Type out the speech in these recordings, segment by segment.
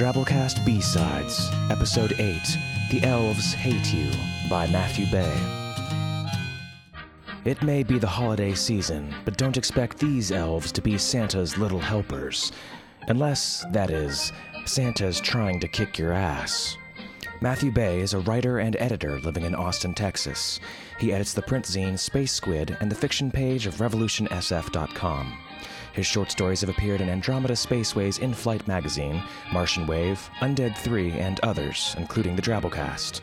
Drabblecast B-Sides, Episode 8, The Elves Hate You, by Matthew Bey. It may be the holiday season, but don't expect these elves to be Santa's little helpers. Unless, that is, Santa's trying to kick your ass. Matthew Bey is a writer and editor living in Austin, Texas. He edits the print zine Space Squid and the fiction page of RevolutionSF.com. His short stories have appeared in Andromeda Spaceways In-Flight Magazine, Martian Wave, Undead 3, and others, including the Drabblecast.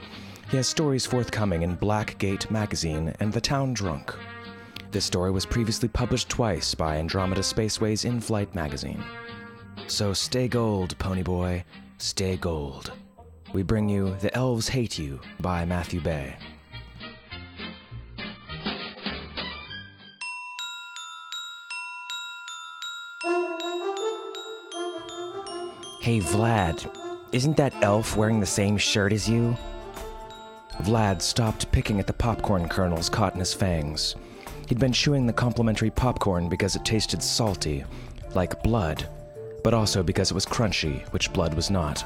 He has stories forthcoming in Black Gate Magazine and The Town Drunk. This story was previously published twice by Andromeda Spaceways In-Flight Magazine. So stay gold, Ponyboy, stay gold. We bring you The Elves Hate You by Matthew Bey. Hey Vlad, isn't that elf wearing the same shirt as you? Vlad stopped picking at the popcorn kernels caught in his fangs. He'd been chewing the complimentary popcorn because it tasted salty, like blood, but also because it was crunchy, which blood was not.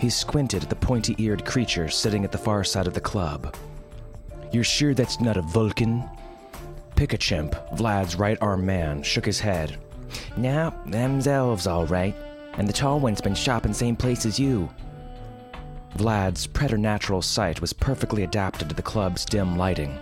He squinted at the pointy-eared creature sitting at the far side of the club. You're sure that's not a vulcan? Pikachimp, Vlad's right-arm man, shook his head. Nah, them's elves all right, and the tall one's been shopping same place as you. Vlad's preternatural sight was perfectly adapted to the club's dim lighting.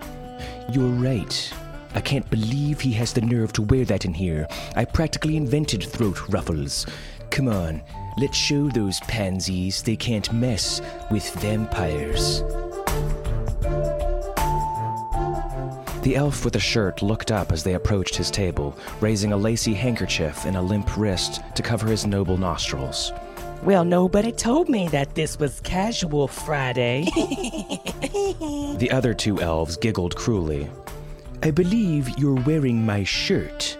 You're right. I can't believe he has the nerve to wear that in here. I practically invented throat ruffles. Come on, let's show those pansies they can't mess with vampires. The elf with the shirt looked up as they approached his table, raising a lacy handkerchief in a limp wrist to cover his noble nostrils. Well, nobody told me that this was Casual Friday. The other two elves giggled cruelly. I believe you're wearing my shirt.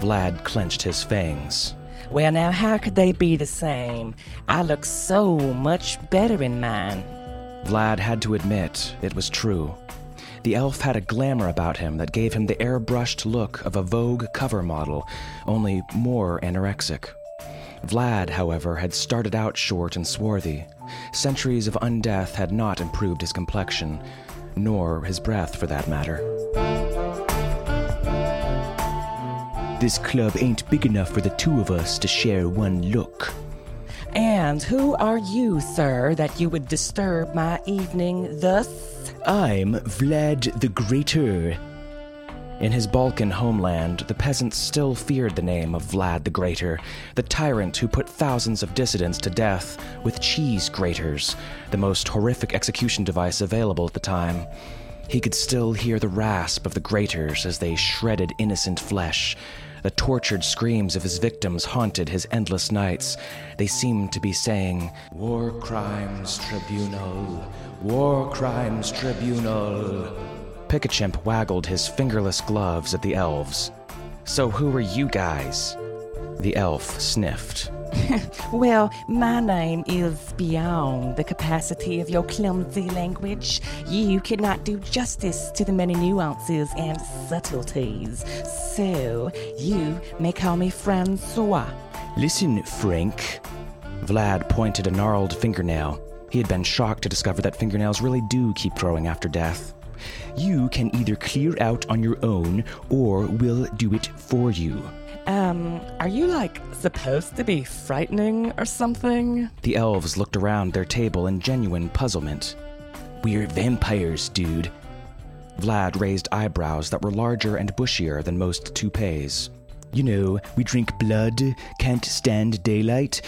Vlad clenched his fangs. Well, now, how could they be the same? I look so much better in mine. Vlad had to admit it was true. The elf had a glamour about him that gave him the airbrushed look of a Vogue cover model, only more anorexic. Vlad, however, had started out short and swarthy. Centuries of undeath had not improved his complexion, nor his breath, for that matter. This club ain't big enough for the two of us to share one look. And who are you, sir, that you would disturb my evening thus? I'm Vlad the Greater. In his Balkan homeland, the peasants still feared the name of Vlad the Greater, the tyrant who put thousands of dissidents to death with cheese graters, the most horrific execution device available at the time. He could still hear the rasp of the graters as they shredded innocent flesh. The tortured screams of his victims haunted his endless nights. They seemed to be saying, War Crimes Tribunal, War Crimes Tribunal. Pikachimp waggled his fingerless gloves at the elves. So who are you guys? The elf sniffed. Well, my name is beyond the capacity of your clumsy language. You cannot do justice to the many nuances and subtleties. So, you may call me Francois. Listen, Frank. Vlad pointed a gnarled fingernail. He had been shocked to discover that fingernails really do keep growing after death. You can either clear out on your own, or we'll do it for you. Are you, supposed to be frightening or something? The elves looked around their table in genuine puzzlement. We're vampires, dude. Vlad raised eyebrows that were larger and bushier than most toupees. You know, we drink blood, can't stand daylight.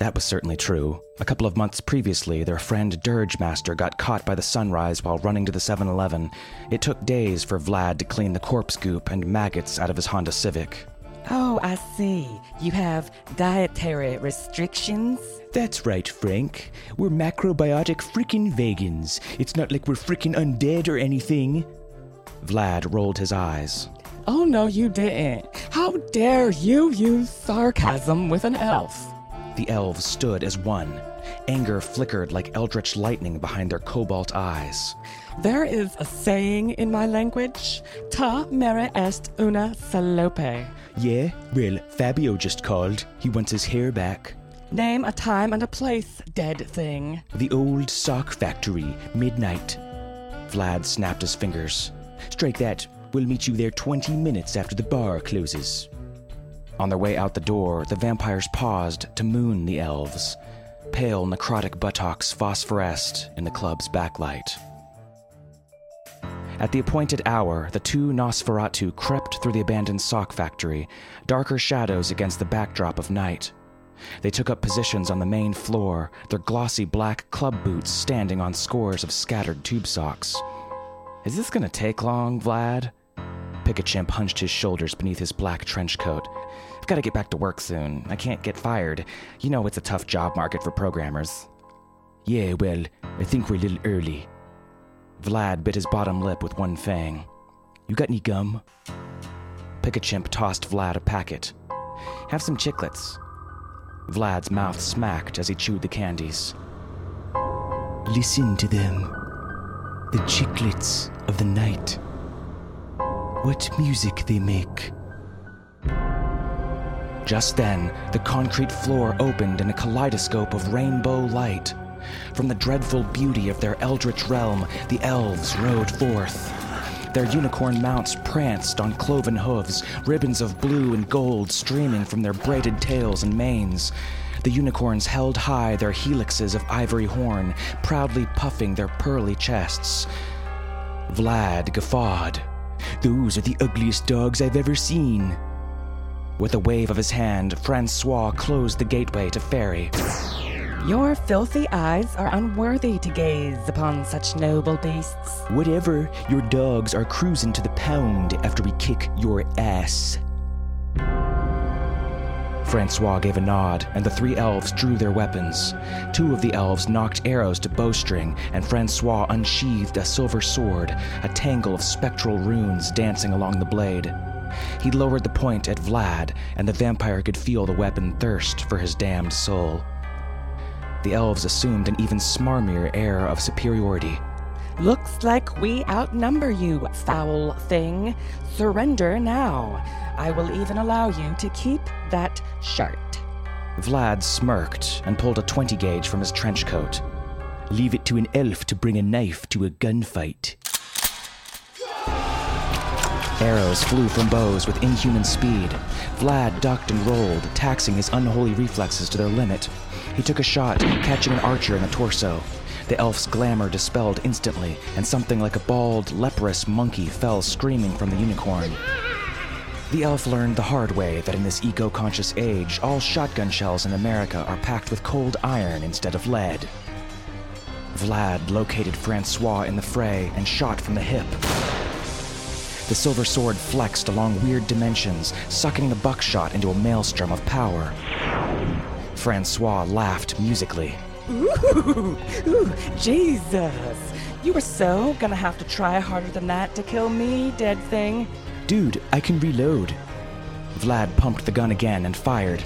That was certainly true. A couple of months previously, their friend Dirge Master got caught by the sunrise while running to the 7-Eleven. It took days for Vlad to clean the corpse goop and maggots out of his Honda Civic. Oh, I see. You have dietary restrictions? That's right, Frank. We're macrobiotic frickin' vegans. It's not like we're frickin' undead or anything. Vlad rolled his eyes. Oh, no, you didn't. How dare you use sarcasm with an elf? The elves stood as one. Anger flickered like eldritch lightning behind their cobalt eyes. There is a saying in my language, Ta mera est una salope. Yeah, well, Fabio just called. He wants his hair back. Name a time and a place, dead thing. The old sock factory, midnight. Vlad snapped his fingers. Strike that. We'll meet you there 20 minutes after the bar closes. On their way out the door, the vampires paused to moon the elves. Pale, necrotic buttocks phosphoresced in the club's backlight. At the appointed hour, the two Nosferatu crept through the abandoned sock factory, darker shadows against the backdrop of night. They took up positions on the main floor, their glossy black club boots standing on scores of scattered tube socks. Is this gonna take long, Vlad? Pikachimp hunched his shoulders beneath his black trench coat. I've gotta get back to work soon. I can't get fired. You know it's a tough job market for programmers. Yeah, well, I think we're a little early. Vlad bit his bottom lip with one fang. You got any gum? Pikachimp tossed Vlad a packet. Have some chiclets. Vlad's mouth smacked as he chewed the candies. Listen to them. The chiclets of the night. What music they make. Just then, the concrete floor opened in a kaleidoscope of rainbow light. From the dreadful beauty of their eldritch realm, the elves rode forth. Their unicorn mounts pranced on cloven hooves, ribbons of blue and gold streaming from their braided tails and manes. The unicorns held high their helixes of ivory horn, proudly puffing their pearly chests. Vlad guffawed. Those are the ugliest dogs I've ever seen. With a wave of his hand, Francois closed the gateway to Fairy. Your filthy eyes are unworthy to gaze upon such noble beasts. Whatever, your dogs are cruising to the pound after we kick your ass. Francois gave a nod, and the three elves drew their weapons. Two of the elves knocked arrows to bowstring, and Francois unsheathed a silver sword, a tangle of spectral runes dancing along the blade. He lowered the point at Vlad, and the vampire could feel the weapon thirst for his damned soul. The elves assumed an even smarmier air of superiority. Looks like we outnumber you, foul thing. Surrender now. I will even allow you to keep that shirt. Vlad smirked and pulled a 20 gauge from his trench coat. Leave it to an elf to bring a knife to a gunfight. Arrows flew from bows with inhuman speed. Vlad ducked and rolled, taxing his unholy reflexes to their limit. He took a shot, catching an archer in the torso. The elf's glamour dispelled instantly, and something like a bald, leprous monkey fell screaming from the unicorn. The elf learned the hard way that in this eco-conscious age, all shotgun shells in America are packed with cold iron instead of lead. Vlad located Francois in the fray and shot from the hip. The silver sword flexed along weird dimensions, sucking the buckshot into a maelstrom of power. Francois laughed musically. Ooh, Jesus! You were so gonna have to try harder than that to kill me, dead thing. Dude, I can reload. Vlad pumped the gun again and fired.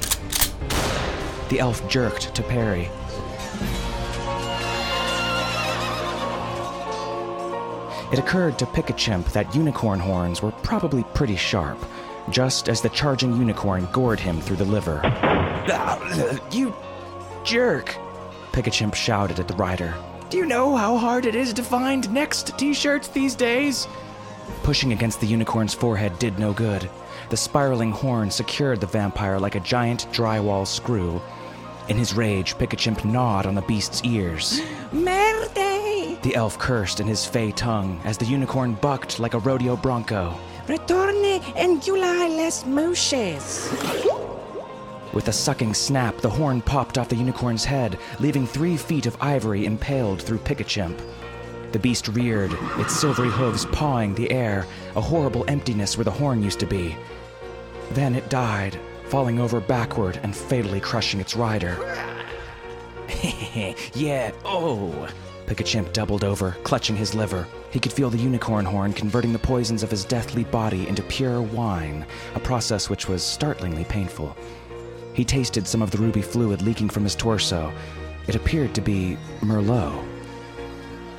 The elf jerked to parry. It occurred to Pikachimp that unicorn horns were probably pretty sharp, just as the charging unicorn gored him through the liver. You jerk! Pikachimp shouted at the rider. Do you know how hard it is to find Next t-shirts these days? Pushing against the unicorn's forehead did no good. The spiraling horn secured the vampire like a giant drywall screw. In his rage, Pikachimp gnawed on the beast's ears. Merde! The elf cursed in his fey tongue as the unicorn bucked like a rodeo bronco. Retorne anguli les moshes. With a sucking snap, the horn popped off the unicorn's head, leaving 3 feet of ivory impaled through Pikachimp. The beast reared, its silvery hooves pawing the air, a horrible emptiness where the horn used to be. Then it died, falling over backward and fatally crushing its rider. Yeah, oh! Pikachimp doubled over, clutching his liver. He could feel the unicorn horn converting the poisons of his deathly body into pure wine, a process which was startlingly painful. He tasted some of the ruby fluid leaking from his torso. It appeared to be Merlot.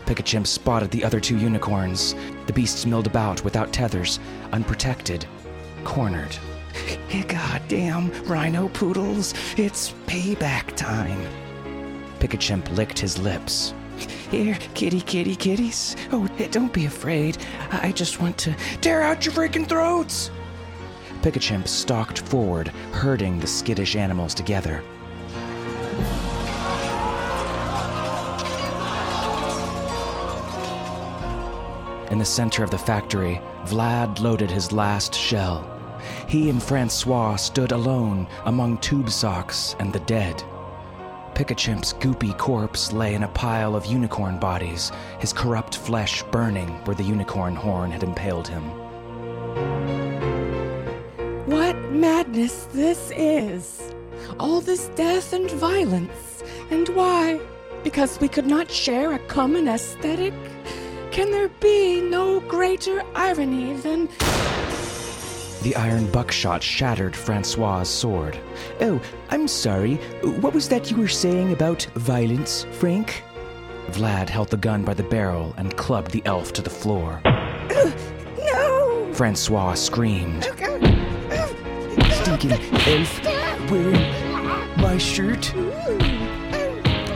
Pikachimp spotted the other two unicorns. The beasts milled about without tethers, unprotected, cornered. Goddamn rhino poodles, it's payback time. Pikachimp licked his lips. Here, kitties. Oh, don't be afraid. I just want to tear out your freaking throats. Pikachimp stalked forward, herding the skittish animals together. In the center of the factory, Vlad loaded his last shell. He and Francois stood alone among tube socks and the dead. Pikachimp's goopy corpse lay in a pile of unicorn bodies, his corrupt flesh burning where the unicorn horn had impaled him. What madness this is! All this death and violence. And why? Because we could not share a common aesthetic? Can there be no greater irony than... The iron buckshot shattered Francois's sword. Oh, I'm sorry. What was that you were saying about violence, Frank? Vlad held the gun by the barrel and clubbed the elf to the floor. No! Francois screamed. Stinking elf wearing my shirt?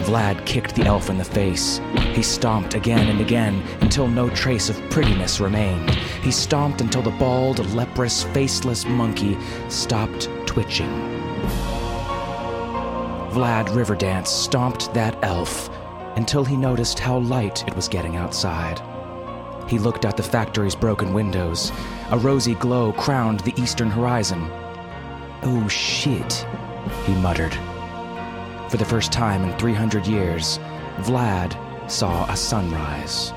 Vlad kicked the elf in the face. He stomped again and again until no trace of prettiness remained. He stomped until the bald, leprous, faceless monkey stopped twitching. Vlad Riverdance stomped that elf until he noticed how light it was getting outside. He looked out the factory's broken windows. A rosy glow crowned the eastern horizon. Oh shit, he muttered. For the first time in 300 years, Vlad saw a sunrise.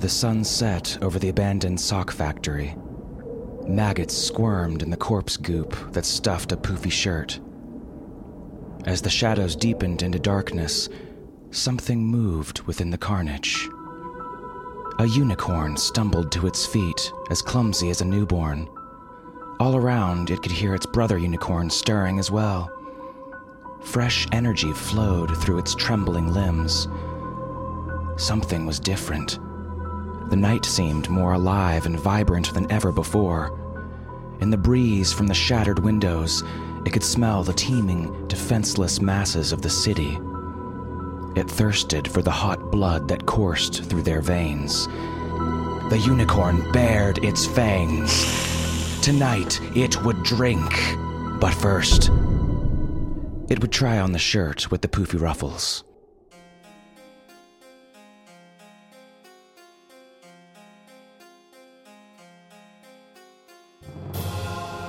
The sun set over the abandoned sock factory. Maggots squirmed in the corpse goop that stuffed a poofy shirt. As the shadows deepened into darkness, something moved within the carnage. A unicorn stumbled to its feet, as clumsy as a newborn. All around, it could hear its brother unicorn stirring as well. Fresh energy flowed through its trembling limbs. Something was different. The night seemed more alive and vibrant than ever before. In the breeze from the shattered windows, it could smell the teeming, defenseless masses of the city. It thirsted for the hot blood that coursed through their veins. The unicorn bared its fangs. Tonight, it would drink. But first, it would try on the shirt with the poofy ruffles.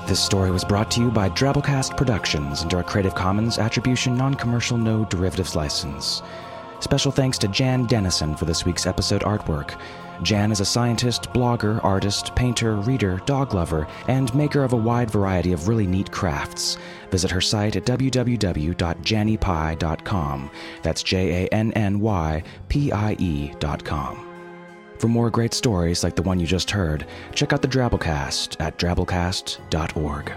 This story was brought to you by Drabblecast Productions under a Creative Commons Attribution Non-Commercial No Derivatives License. Special thanks to Jan Dennison for this week's episode artwork. Jan is a scientist, blogger, artist, painter, reader, dog lover, and maker of a wide variety of really neat crafts. Visit her site at www.jannypie.com. That's JANNYPIE.com. For more great stories like the one you just heard, check out the Drabblecast at drabblecast.org.